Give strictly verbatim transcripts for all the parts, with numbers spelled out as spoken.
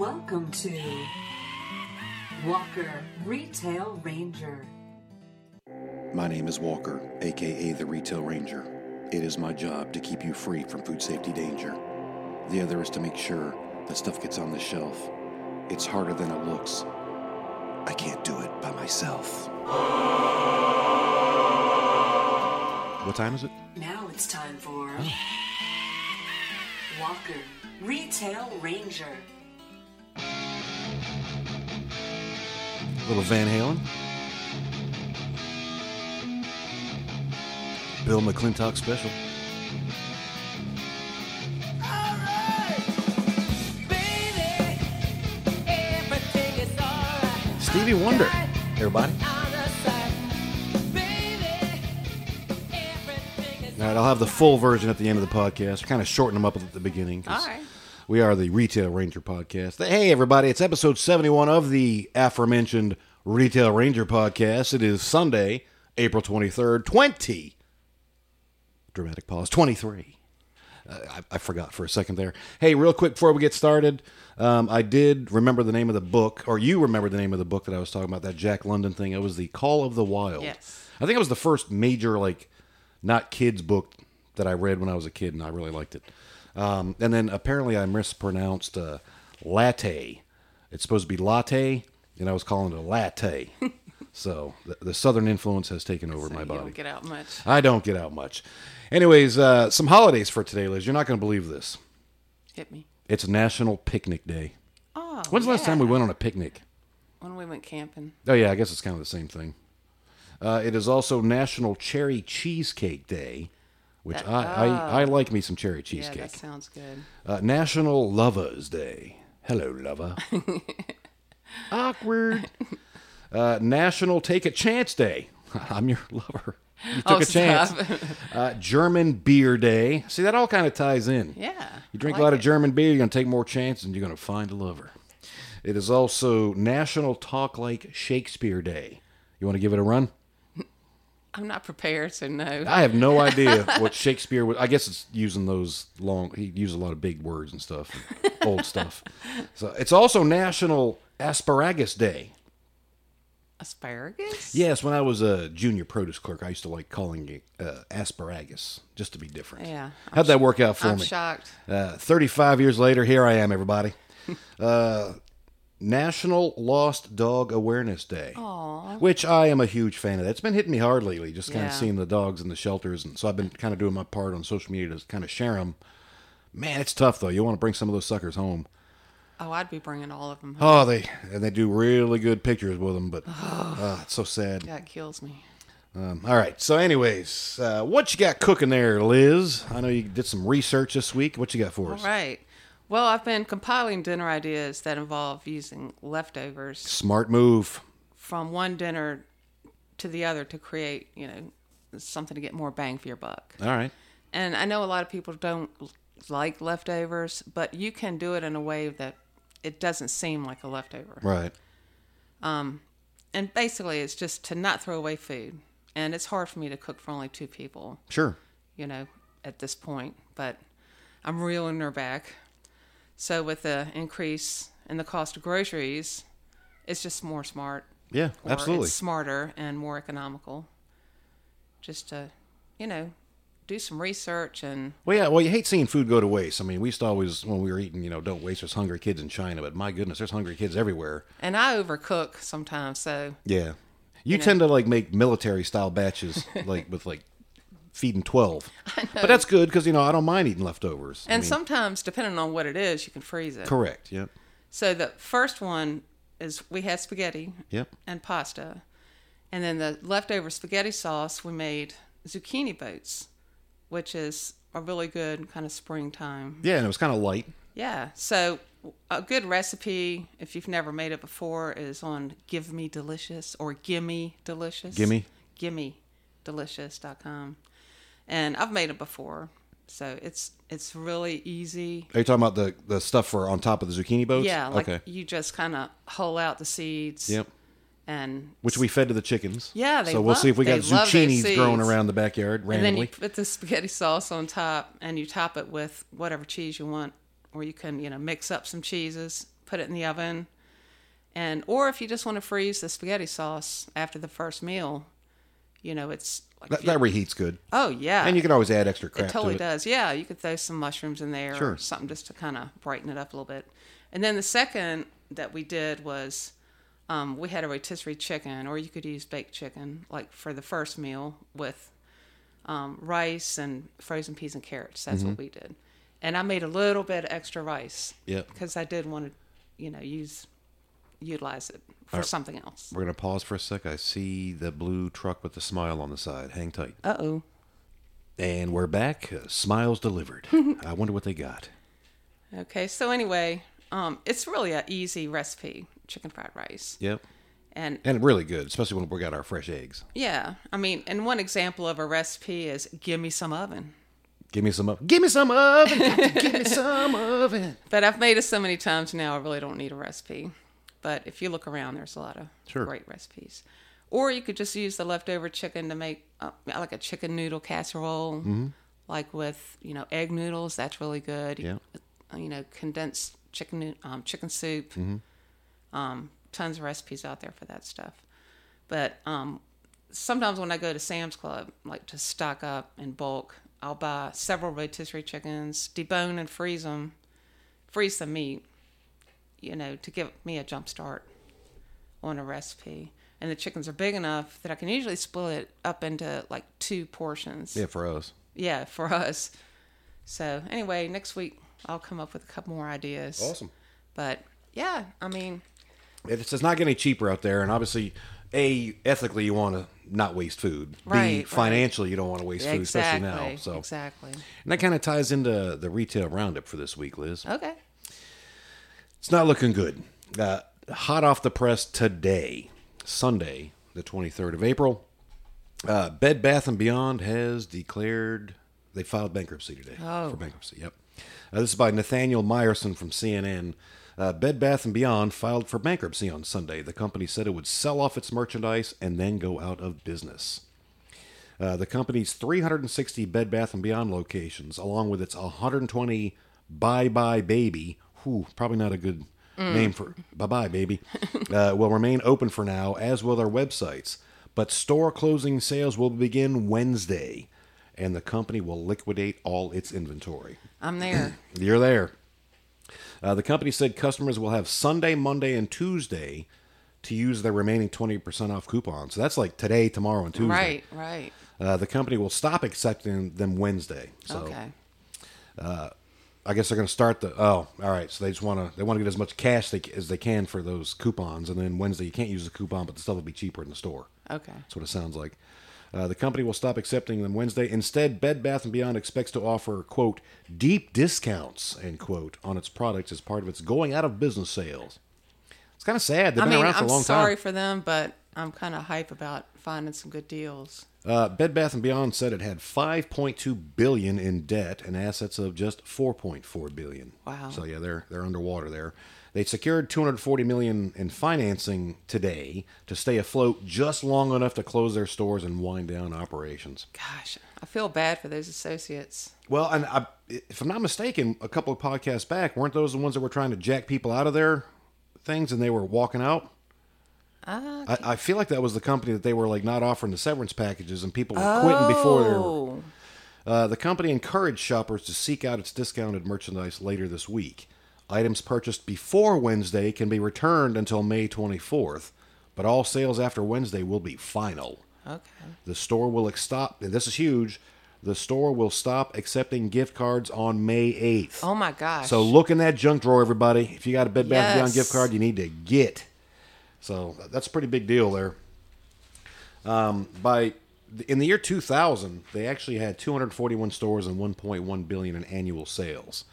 Welcome to Walker Retail Ranger. My name is Walker, aka the Retail Ranger. It is my job to keep you free from food safety danger. The other is to make sure that stuff gets on the shelf. It's harder than it looks. I can't do it by myself. What time is it? Now it's time for oh. Walker Retail Ranger. A little Van Halen. Bill McClintock special. Stevie Wonder, everybody. All right, I'll have the full version at the end of the podcast. Kind of shorten them up at the beginning. All right. We are the Retail Ranger Podcast. Hey, everybody, it's episode seventy-one of the aforementioned Retail Ranger Podcast. It is Sunday, April twenty-third, twenty. Dramatic pause, twenty-three. Uh, I, I forgot for a second there. Hey, real quick before we get started, um, I did remember the name of the book, or you remember the name of the book that I was talking about, that Jack London thing. It was The Call of the Wild. Yes. I think it was the first major, like, not kids book that I read when I was a kid, and I really liked it. Um, and then apparently I mispronounced uh, latte. It's supposed to be latte, and I was calling it a latte. So the, the southern influence has taken over so my body. You don't get out much. I don't get out much. Anyways, uh, some holidays for today, Liz. You're not going to believe this. Hit me. It's National Picnic Day. Oh, When's the yeah. last time we went on a picnic? When we went camping. Oh, yeah. I guess it's kind of the same thing. Uh, it is also National Cherry Cheesecake Day, which that, I, oh. I I like me some cherry cheesecake. Yeah, that sounds good. Uh, National Lovers Day. Hello, lover. Awkward. Uh, National Take a Chance Day. I'm your lover. You took oh, a chance. uh, German Beer Day. See, that all kind of ties in. Yeah. You drink like a lot it. of German beer, you're going to take more chances, and you're going to find a lover. It is also National Talk Like Shakespeare Day. You want to give it a run? I'm not prepared, so no. I have no idea what Shakespeare was. I guess it's using those long, he used a lot of big words and stuff, and old stuff. So it's also National Asparagus Day. Asparagus? Yes, when I was a junior produce clerk, I used to like calling it uh, asparagus, just to be different. Yeah. I'm How'd that sh- work out for I'm me? I'm shocked. Uh, thirty-five years later, here I am, everybody. Uh, National Lost Dog Awareness Day, Aww. which I am a huge fan of. It's been hitting me hard lately, just kind yeah. of seeing the dogs in the shelters. And so I've been kind of doing my part on social media to kind of share them. Man, it's tough, though. You want to bring some of those suckers home. Oh, I'd be bringing all of them home. Oh, they and they do really good pictures with them, but oh, uh, it's so sad. That kills me. Um, all right. So anyways, uh, what you got cooking there, Liz? I know you did some research this week. What you got for us? All right. Well, I've been compiling dinner ideas that involve using leftovers. Smart move. From one dinner to the other to create, you know, something to get more bang for your buck. All right. And I know a lot of people don't like leftovers, but you can do it in a way that it doesn't seem like a leftover. Right. Um, and basically it's just to not throw away food. And it's hard for me to cook for only two people. Sure. You know, at this point, but I'm reeling her back. So with the increase in the cost of groceries, it's just more smart. Yeah, or absolutely. It's smarter and more economical. Just to, you know, do some research and... Well, yeah, well, you hate seeing food go to waste. I mean, we used to always, when we were eating, you know, don't waste, there's hungry kids in China, but my goodness, there's hungry kids everywhere. And I overcook sometimes, so... Yeah. You, you tend know. to, like, make military-style batches, like, with, like, feeding twelve. I know. But that's good, because, you know, I don't mind eating leftovers. And I mean, sometimes, depending on what it is, you can freeze it. Correct, yeah. So the first one is we had spaghetti yep. and pasta. And then the leftover spaghetti sauce, we made zucchini boats, which is a really good kind of springtime. Yeah, and it was kind of light. Yeah. So a good recipe, if you've never made it before, is on Give Me Delicious or Gimme Delicious. Gimme? Gimme Delicious dot com. And I've made it before, so it's it's really easy. Are you talking about the, the stuff for on top of the zucchini boats? Yeah, like okay. you just kind of hull out the seeds. Yep. And which we fed to the chickens. Yeah, they So we'll love, see if we got zucchinis growing around the backyard randomly. And then you put the spaghetti sauce on top, and you top it with whatever cheese you want or you can, you know, mix up some cheeses, put it in the oven. And, or if you just want to freeze the spaghetti sauce after the first meal, you know, it's like that, that reheats good. Oh yeah. And you can always add extra crap it totally to it. Does. Yeah. You could throw some mushrooms in there, sure, or something just to kind of brighten it up a little bit. And then the second that we did was, um, we had a rotisserie chicken, or you could use baked chicken, like for the first meal with, um, rice and frozen peas and carrots. That's mm-hmm. what we did. And I made a little bit of extra rice. Yeah. Because I did want to, you know, use, utilize it for right. something else. We're going to pause for a sec. I see the blue truck with the smile on the side. Hang tight. Uh-oh. And we're back. Uh, smiles delivered. I wonder what they got. Okay. So anyway, um, it's really an easy recipe, chicken fried rice. Yep. And and really good, especially when we got our fresh eggs. Yeah. I mean, and one example of a recipe is give me some oven. Give me some oven. Give me some oven. Give me some oven. But I've made it so many times now, I really don't need a recipe. But if you look around, there's a lot of sure. great recipes. Or you could just use the leftover chicken to make uh, like a chicken noodle casserole, mm-hmm. like with, you know, egg noodles. That's really good. Yeah. You know, condensed chicken um, chicken soup. Mm-hmm. Um, tons of recipes out there for that stuff. But um, sometimes when I go to Sam's Club, like to stock up in bulk, I'll buy several rotisserie chickens, debone and freeze them, freeze the meat, you know, to give me a jump start on a recipe. And the chickens are big enough that I can usually split it up into like two portions. Yeah, for us. Yeah, for us. So anyway, next week I'll come up with a couple more ideas. Awesome. But yeah, I mean, it's it's not getting cheaper out there, and obviously, A, ethically you want to not waste food. Right, B, financially right. you don't want to waste yeah, food, exactly, especially now. So exactly. And that kind of ties into the retail roundup for this week, Liz. Okay. It's not looking good. Uh, hot off the press today, Sunday, the twenty-third of April, uh, Bed Bath and Beyond has declared, they filed bankruptcy today oh. for bankruptcy. Yep. Uh, this is by Nathaniel Meyerson from C N N. Uh, Bed Bath and Beyond filed for bankruptcy on Sunday. The company said it would sell off its merchandise and then go out of business. Uh, the company's three hundred sixty Bed Bath and Beyond locations, along with its one hundred twenty Bye Bye Baby, Ooh, probably not a good mm. name for bye-bye, baby, uh, will remain open for now, as will their websites. But store closing sales will begin Wednesday, and the company will liquidate all its inventory. I'm there. You're there. Uh, the company said customers will have Sunday, Monday, and Tuesday to use their remaining twenty percent off coupons. So that's like today, tomorrow, and Tuesday. Right, right. Uh, the company will stop accepting them Wednesday. So, okay. Uh, I guess they're going to start the, oh, all right, so they just want to, they want to get as much cash they, as they can for those coupons, and then Wednesday you can't use the coupon, but the stuff will be cheaper in the store. Okay. That's what it sounds like. Uh, the company will stop accepting them Wednesday. Instead, Bed Bath and Beyond expects to offer, quote, deep discounts, end quote, on its products as part of its going out of business sales. It's kind of sad. They've I been mean, around for I'm a long time. I'm sorry for them, but I'm kind of hype about finding some good deals. Uh, Bed Bath and Beyond said it had five point two billion dollars in debt and assets of just four point four billion dollars. Wow. So yeah, they're they're underwater there. They secured two hundred forty million dollars in financing today to stay afloat just long enough to close their stores and wind down operations. Gosh, I feel bad for those associates. Well, and I, if I'm not mistaken, a couple of podcasts back, weren't those the ones that were trying to jack people out of their things and they were walking out? Uh, okay. I, I feel like that was the company that they were like not offering the severance packages and people were oh. quitting before they were. Uh, the company encouraged shoppers to seek out its discounted merchandise later this week. Items purchased before Wednesday can be returned until May twenty-fourth, but all sales after Wednesday will be final. Okay. The store will ex- stop, and this is huge, the store will stop accepting gift cards on May eighth. Oh my gosh. So look in that junk drawer, everybody. If you got a Bed Bath and Beyond gift card, you need to get. So that's a pretty big deal there. Um, by in the year two thousand, they actually had two hundred forty-one stores and one point one billion dollars in annual sales.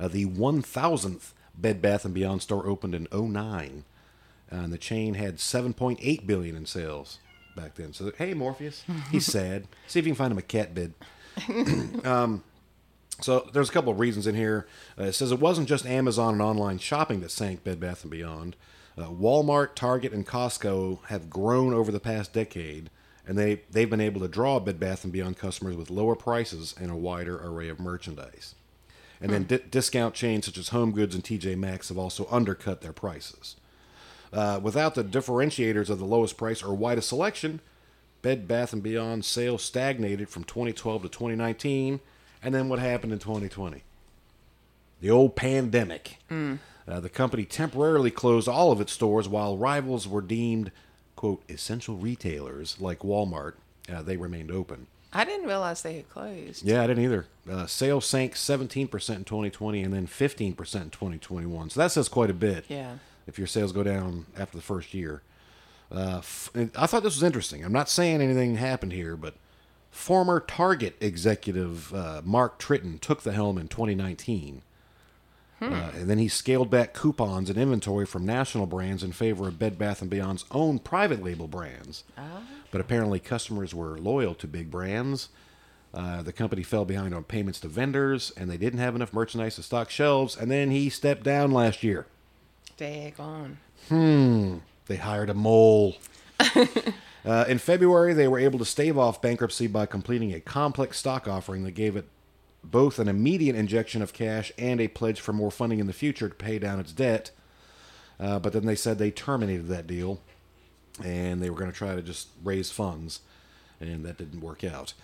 Uh, the one thousandth Bed Bath and Beyond store opened in oh nine, uh, and the chain had seven point eight billion dollars in sales back then. So, hey, Morpheus, he's sad. See if you can find him a cat bed. um, so there's a couple of reasons in here. Uh, it says it wasn't just Amazon and online shopping that sank Bed Bath and Beyond. Uh, Walmart, Target, and Costco have grown over the past decade, and they, they've been able to draw Bed Bath and Beyond customers with lower prices and a wider array of merchandise. And hmm. then di- discount chains such as HomeGoods and T J Maxx have also undercut their prices. Uh, without the differentiators of the lowest price or widest selection, Bed Bath and Beyond sales stagnated from twenty twelve to twenty nineteen. And then what happened in twenty twenty? The old pandemic. Mm. Uh, the company temporarily closed all of its stores while rivals were deemed, quote, essential retailers like Walmart. Uh, they remained open. I didn't realize they had closed. Yeah, I didn't either. Uh, sales sank seventeen percent in twenty twenty and then fifteen percent in twenty twenty-one. So that says quite a bit. Yeah. If your sales go down after the first year. Uh, f- I thought this was interesting. I'm not saying anything happened here, but former Target executive uh, Mark Tritton took the helm in twenty nineteen. Hmm. Uh, and then he scaled back coupons and inventory from national brands in favor of Bed Bath and Beyond's own private label brands. Oh. But apparently customers were loyal to big brands. Uh, the company fell behind on payments to vendors, and they didn't have enough merchandise to stock shelves. And then he stepped down last year. Dag on. Hmm. They hired a mole. uh, in February, they were able to stave off bankruptcy by completing a complex stock offering that gave it both an immediate injection of cash and a pledge for more funding in the future to pay down its debt. Uh, but then they said they terminated that deal, and they were going to try to just raise funds, and that didn't work out.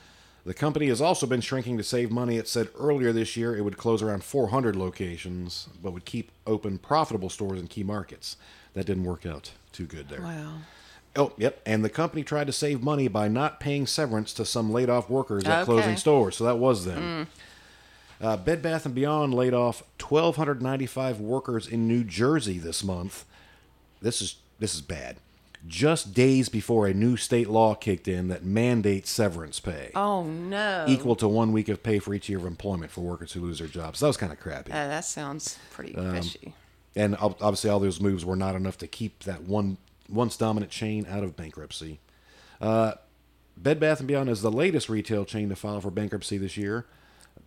The company has also been shrinking to save money. It said earlier this year it would close around four hundred locations, but would keep open profitable stores in key markets. That didn't work out too good there. Wow. Oh, yep. And the company tried to save money by not paying severance to some laid-off workers at okay. closing stores. So that was them. Mm. Uh, Bed Bath and Beyond laid off one thousand two hundred ninety-five workers in New Jersey this month. This is this is bad. Just days before a new state law kicked in that mandates severance pay. Oh, no. Equal to one week of pay for each year of employment for workers who lose their jobs. That was kind of crappy. Uh, that sounds pretty um, fishy. And obviously all those moves were not enough to keep that one once dominant chain out of bankruptcy. Uh, Bed Bath and Beyond is the latest retail chain to file for bankruptcy this year.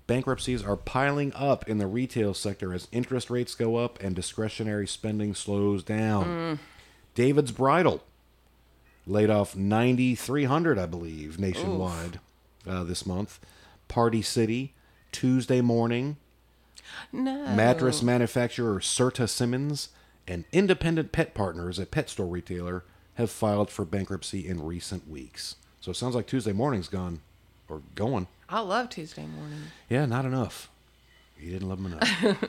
Bankruptcies are piling up in the retail sector as interest rates go up and discretionary spending slows down. Mm. David's Bridal laid off nine thousand three hundred, I believe, nationwide uh, this month. Party City, Tuesday Morning. No. Mattress manufacturer Serta Simmons and Independent Pet Partners, a pet store retailer, have filed for bankruptcy in recent weeks. So it sounds like Tuesday Morning's gone, or going. I love Tuesday Morning. Yeah, not enough. You didn't love them enough.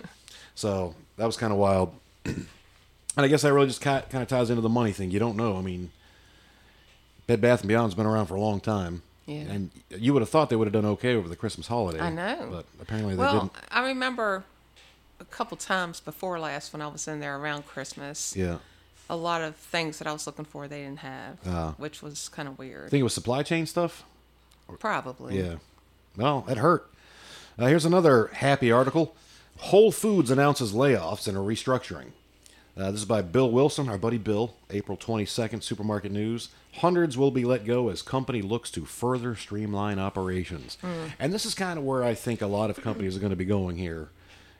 So that was kind of wild. And I guess that really just kind of ties into the money thing. You don't know. I mean, Bed Bath and Beyond's been around for a long time. Yeah. And you would have thought they would have done okay over the Christmas holiday. I know. But apparently they well, didn't. Well, I remember a couple times before last when I was in there around Christmas. Yeah. A lot of things that I was looking for they didn't have, uh, which was kind of weird. Think it was supply chain stuff? Probably. Yeah. Well, it hurt. Uh, here's another happy article. Whole Foods announces layoffs and a restructuring. Uh, this is by Bill Wilson, our buddy Bill, April twenty-second, Supermarket News. Hundreds will be let go as company looks to further streamline operations. Mm. And this is kind of where I think a lot of companies are going to be going here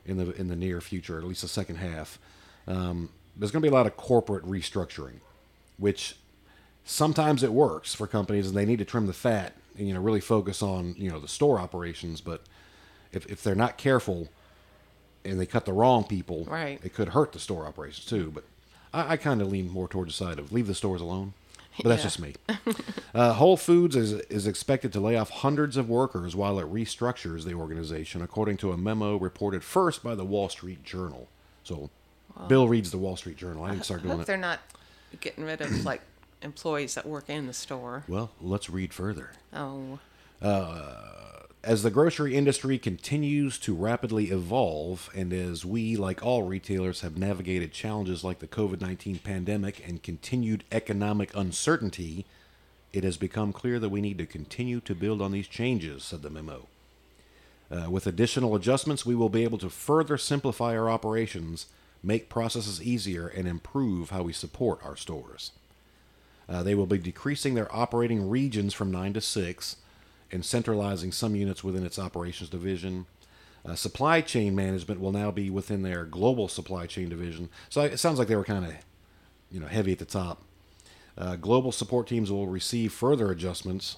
in the in the near future, at least the second half. Um, there's going to be a lot of corporate restructuring, which sometimes it works for companies and they need to trim the fat and, you know, really focus on, you know, the store operations. But if if they're not careful and they cut the wrong people, right, it could hurt the store operations too. But I, I kind of lean more towards the side of leave the stores alone. But that's yeah. just me. Uh, Whole Foods is is expected to lay off hundreds of workers while it restructures the organization, according to a memo reported first by the Wall Street Journal. So, wow. Bill reads the Wall Street Journal. I didn't start I doing it. I hope they're not getting rid of, like, employees that work in the store. Well, let's read further. Oh. Uh... As the grocery industry continues to rapidly evolve, and as we, like all retailers, have navigated challenges like the COVID nineteen pandemic and continued economic uncertainty, it has become clear that we need to continue to build on these changes, said the memo. Uh, with additional adjustments, we will be able to further simplify our operations, make processes easier, and improve how we support our stores. Uh, they will be decreasing their operating regions from nine to six, and centralizing some units within its operations division. Uh, supply chain management will now be within their global supply chain division. So it sounds like they were kind of, you know, heavy at the top. Uh, global support teams will receive further adjustments,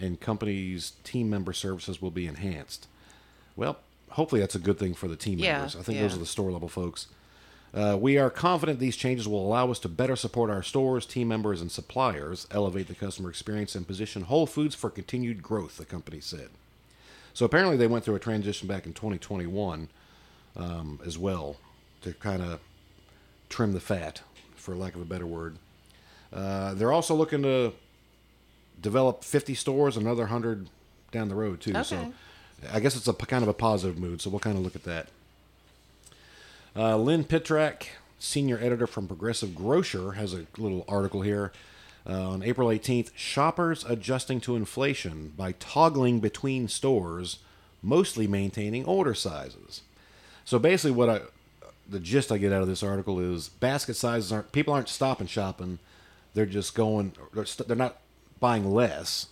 and companies' team member services will be enhanced. Well, hopefully that's a good thing for the team yeah, members. I think yeah. those are the store level folks. Uh, we are confident these changes will allow us to better support our stores, team members, and suppliers, elevate the customer experience, and position Whole Foods for continued growth, the company said. So apparently they went through a transition back in twenty twenty-one um, as well to kind of trim the fat, for lack of a better word. Uh, they're also looking to develop fifty stores, another one hundred down the road, too. Okay. So I guess it's a kind of a positive mood, so we'll kind of look at that. Uh, Lynn Petrak, senior editor from Progressive Grocer, has a little article here. Uh, on April eighteenth, shoppers adjusting to inflation by toggling between stores, mostly maintaining order sizes. So basically what I, the gist I get out of this article is basket sizes aren't, people aren't stopping shopping. They're just going, they're, st- they're not buying less.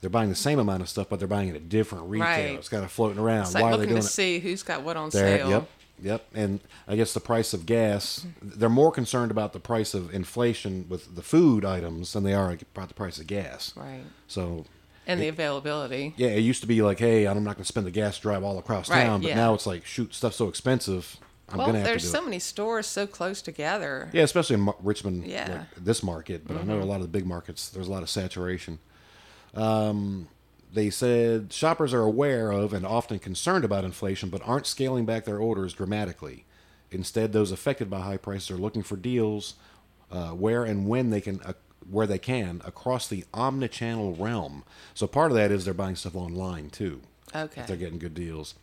They're buying the same amount of stuff, but they're buying it at different retail. Right. It's kind of floating around. It's like Why looking are they doing to it? see who's got what on they're, sale. Yep. Yep, and I guess the price of gas, they're more concerned about the price of inflation with the food items than they are about the price of gas. Right. So. And it, the availability. Yeah, it used to be like, hey, I'm not going to spend the gas drive all across right, town, but yeah. now it's like, shoot, stuff's so expensive, I'm well, going to have to do it. Well, there's so many stores so close together. Yeah, especially in Richmond, yeah. like this market, but mm-hmm. I know a lot of the big markets, there's a lot of saturation. Um... They said shoppers are aware of and often concerned about inflation, but aren't scaling back their orders dramatically. Instead, those affected by high prices are looking for deals uh, where and when they can, uh, where they can across the omnichannel realm. So part of that is they're buying stuff online too. Okay. If they're getting good deals.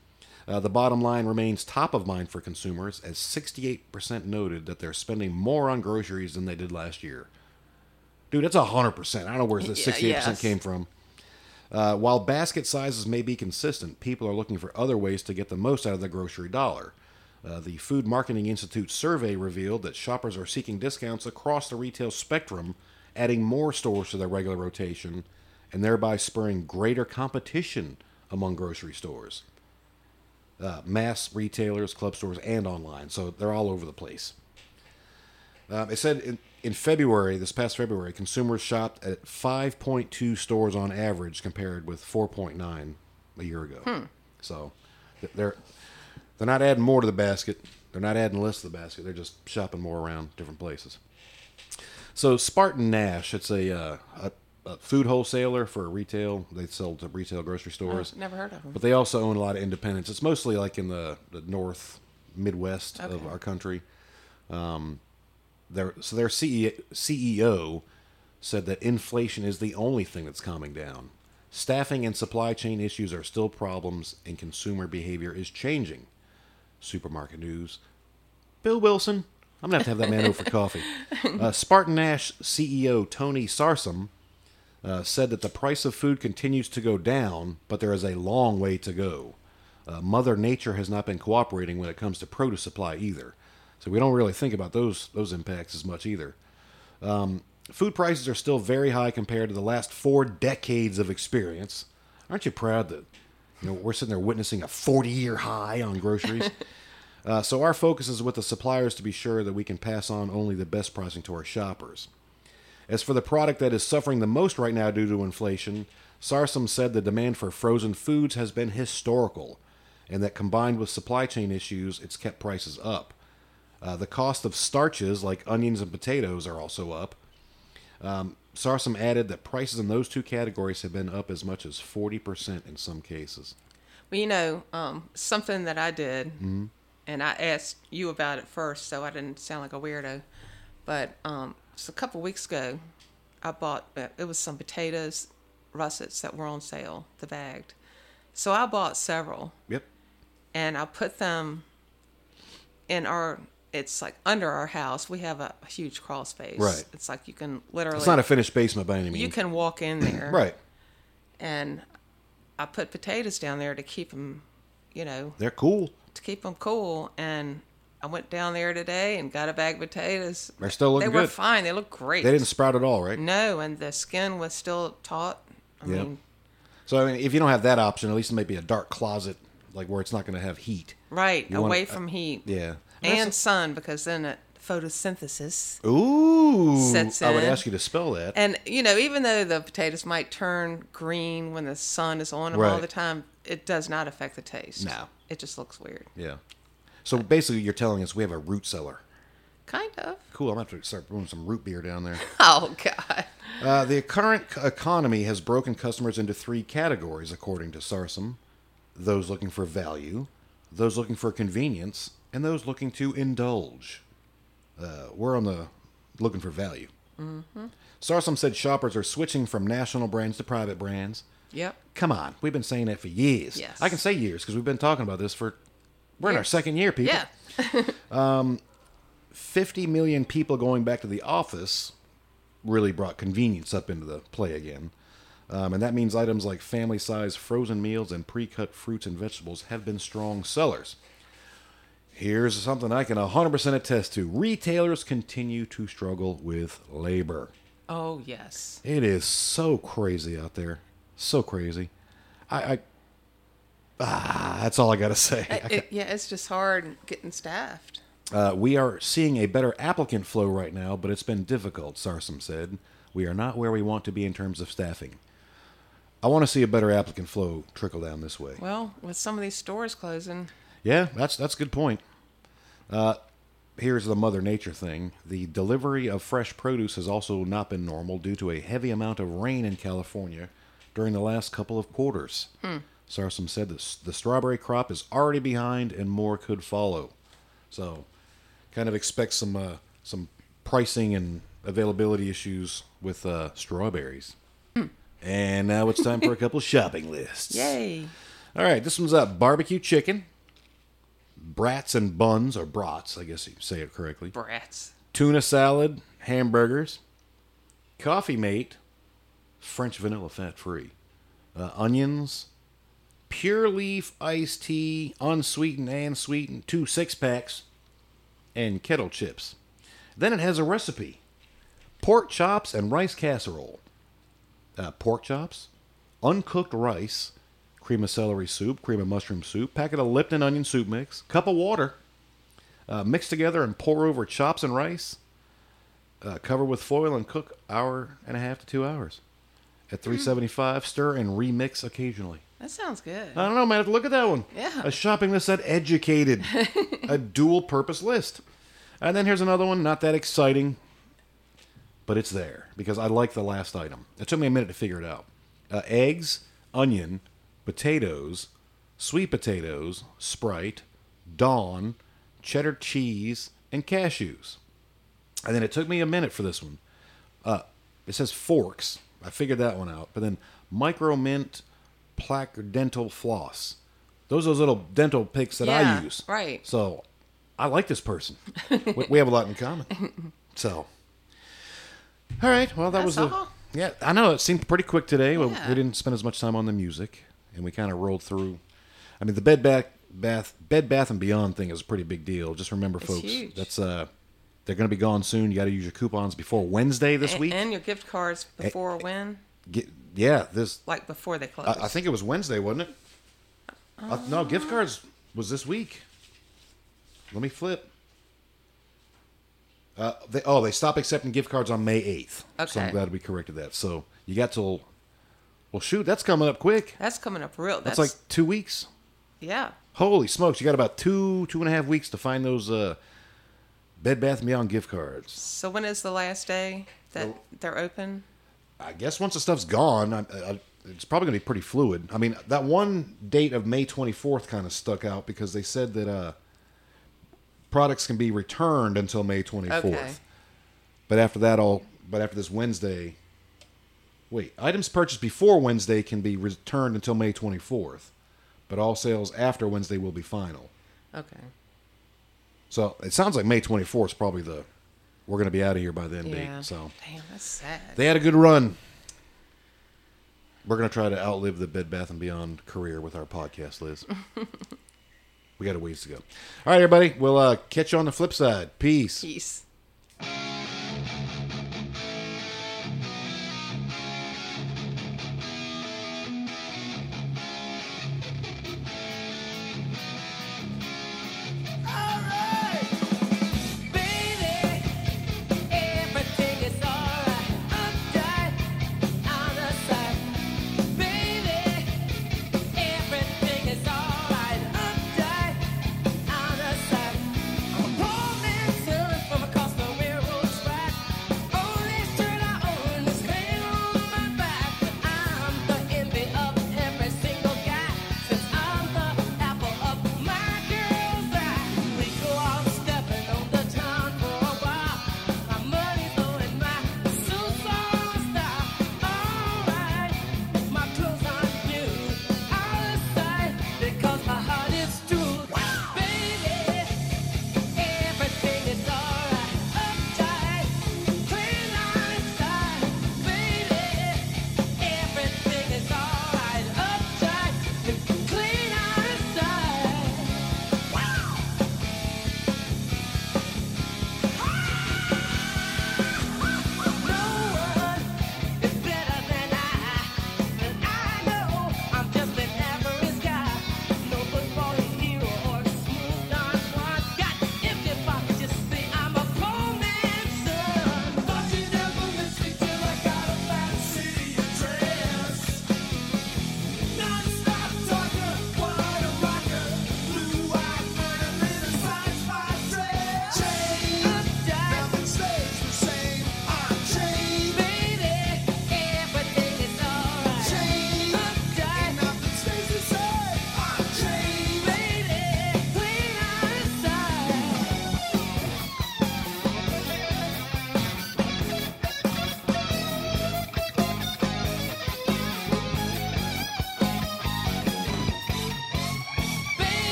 Uh, the bottom line remains top of mind for consumers, as sixty-eight percent noted that they're spending more on groceries than they did last year. Dude, that's one hundred percent. I don't know where the sixty-eight percent yes. came from. Uh, while basket sizes may be consistent, people are looking for other ways to get the most out of the grocery dollar. Uh, the Food Marketing Institute survey revealed that shoppers are seeking discounts across the retail spectrum, adding more stores to their regular rotation, and thereby spurring greater competition among grocery stores, uh, mass retailers, club stores, and online. So they're all over the place. Uh, it said... In, In February, this past February, consumers shopped at five point two stores on average, compared with four point nine a year ago. Hmm. So they're they're not adding more to the basket. They're not adding less to the basket. They're just shopping more around different places. So Spartan Nash, it's a, uh, a, a food wholesaler for retail. They sell to retail grocery stores. Oh, never heard of them. But they also own a lot of independents. It's mostly like in the, the north, Midwest okay. of our country. Um Their, so their C E O said that inflation is the only thing that's calming down. Staffing and supply chain issues are still problems, and consumer behavior is changing. Supermarket news. Bill Wilson. I'm going to have to have that man over for coffee. Uh, Spartan Nash C E O Tony Sarsom uh, said that the price of food continues to go down, but there is a long way to go. Uh, Mother Nature has not been cooperating when it comes to produce supply either. So we don't really think about those those impacts as much either. Um, food prices are still very high compared to the last four decades of experience. Aren't you proud that you know we're sitting there witnessing a forty-year high on groceries? uh, so our focus is with the suppliers to be sure that we can pass on only the best pricing to our shoppers. As for the product that is suffering the most right now due to inflation, Sarsom said the demand for frozen foods has been historical, and that combined with supply chain issues, it's kept prices up. Uh, the cost of starches like onions and potatoes are also up. Um, Sarsom added that prices in those two categories have been up as much as forty percent in some cases. Well, you know, um, something that I did, mm-hmm. and I asked you about it first, so I didn't sound like a weirdo, but um, so a couple weeks ago, I bought, it was some potatoes, russets that were on sale, the bagged. So I bought several. Yep. And I put them in our... It's like under our house, we have a huge crawl space. Right. It's like you can literally... It's not a finished basement by any means. You can walk in there. Right. And I put potatoes down there to keep them, you know... They're cool. To keep them cool. And I went down there today and got a bag of potatoes. They're still looking good. They were fine. They look great. They didn't sprout at all, right? No, and the skin was still taut. I yeah. mean... So, I mean, if you don't have that option, at least it may be a dark closet, like where it's not going to have heat. Right. You away want, from uh, heat. Yeah. And sun, because then it, photosynthesis Ooh, sets in. I would ask you to spell that. And, you know, even though the potatoes might turn green when the sun is on them right. all the time, it does not affect the taste. No. It just looks weird. Yeah. So but, basically you're telling us we have a root cellar. Kind of. Cool. I'm going to have to start brewing some root beer down there. Oh, God. Uh, the current economy has broken customers into three categories, according to Sarsom. Those looking for value, those looking for convenience, and those looking to indulge. Uh, we're on the looking for value. Mm-hmm. Sarsom said shoppers are switching from national brands to private brands. Yep. Come on. We've been saying that for years. Yes. I can say years because we've been talking about this for, we're years. In our second year, people. Yeah. um, fifty million people going back to the office really brought convenience up into the play again. Um, and that means items like family-sized frozen meals and pre-cut fruits and vegetables have been strong sellers. Here's something I can one hundred percent attest to. Retailers continue to struggle with labor. Oh, yes. It is so crazy out there. So crazy. I, I ah, that's all I got to say. It, it, yeah, it's just hard getting staffed. Uh, we are seeing a better applicant flow right now, but it's been difficult, Sarsom said. We are not where we want to be in terms of staffing. I want to see a better applicant flow trickle down this way. Well, with some of these stores closing. Yeah, that's that's a good point. Uh, here's the Mother Nature thing. The delivery of fresh produce has also not been normal due to a heavy amount of rain in California during the last couple of quarters. Hmm. Sarsom said this, the strawberry crop is already behind and more could follow. So kind of expect some uh, some pricing and availability issues with uh, strawberries. And now it's time for a couple shopping lists. Yay. All right, this one's up. Barbecue chicken. Brats and buns, or brats, I guess you say it correctly. Brats. Tuna salad, hamburgers, Coffee Mate, French vanilla fat-free, uh, onions, pure leaf iced tea, unsweetened and sweetened, two six-packs, and kettle chips. Then it has a recipe. Pork chops and rice casserole. Uh, pork chops, uncooked rice, cream of celery soup, cream of mushroom soup, packet of Lipton onion soup mix, cup of water, uh, mix together and pour over chops and rice, uh, cover with foil and cook hour and a half to two hours. At three seventy-five, mm. stir and remix occasionally. That sounds good. I don't know, man. I have to look at that one. Yeah. A shopping list that educated. A dual-purpose list. And then here's another one, not that exciting, but it's there because I like the last item. It took me a minute to figure it out. Uh, eggs, onion, potatoes, sweet potatoes, Sprite, Dawn, cheddar cheese, and cashews. And then it took me a minute for this one. Uh, it says forks. I figured that one out. But then micro mint, plaque, dental floss. Those are those little dental picks that yeah, I use. Right. So I like this person. We have a lot in common. So. All right. Well, that That's was all? the. Yeah, I know. It seemed pretty quick today. Yeah. We, we didn't spend as much time on the music. And we kind of rolled through. I mean, the Bed Bath, Bath, Bed Bath and Beyond thing is a pretty big deal. Just remember, it's folks, huge. that's uh, they're going to be gone soon. You got to use your coupons before Wednesday this and, week, and your gift cards before and, when? Get, yeah, this like before they close. I, I think it was Wednesday, wasn't it? Uh, I, no, gift cards was this week. Let me flip. Uh, they, oh, they stopped accepting gift cards on May eighth. Okay, so I'm glad we corrected that. So you got till. Well, shoot, that's coming up quick. That's coming up real. That's, that's like two weeks. Yeah. Holy smokes, you got about two, two and a half weeks to find those uh, Bed Bath and Beyond gift cards. So when is the last day that well, they're open? I guess once the stuff's gone, I, I, it's probably going to be pretty fluid. I mean, that one date of May twenty-fourth kind of stuck out because they said that uh, products can be returned until May twenty-fourth. Okay. But after that, all. But after this Wednesday... Wait, items purchased before Wednesday can be returned until May twenty-fourth, but all sales after Wednesday will be final. Okay. So it sounds like May twenty-fourth is probably the we're going to be out of here by then yeah. date. So. Damn, that's sad. They had a good run. We're going to try to outlive the Bed Bath and Beyond career with our podcast, Liz. We got a ways to go. All right, everybody. We'll uh, catch you on the flip side. Peace. Peace.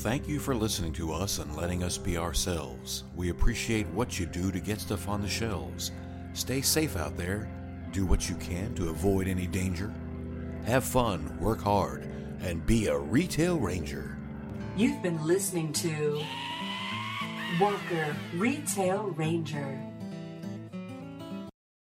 Thank you for listening to us and letting us be ourselves. We appreciate what you do to get stuff on the shelves. Stay safe out there. Do what you can to avoid any danger. Have fun, work hard, and be a Retail Ranger. You've been listening to Walker Retail Ranger.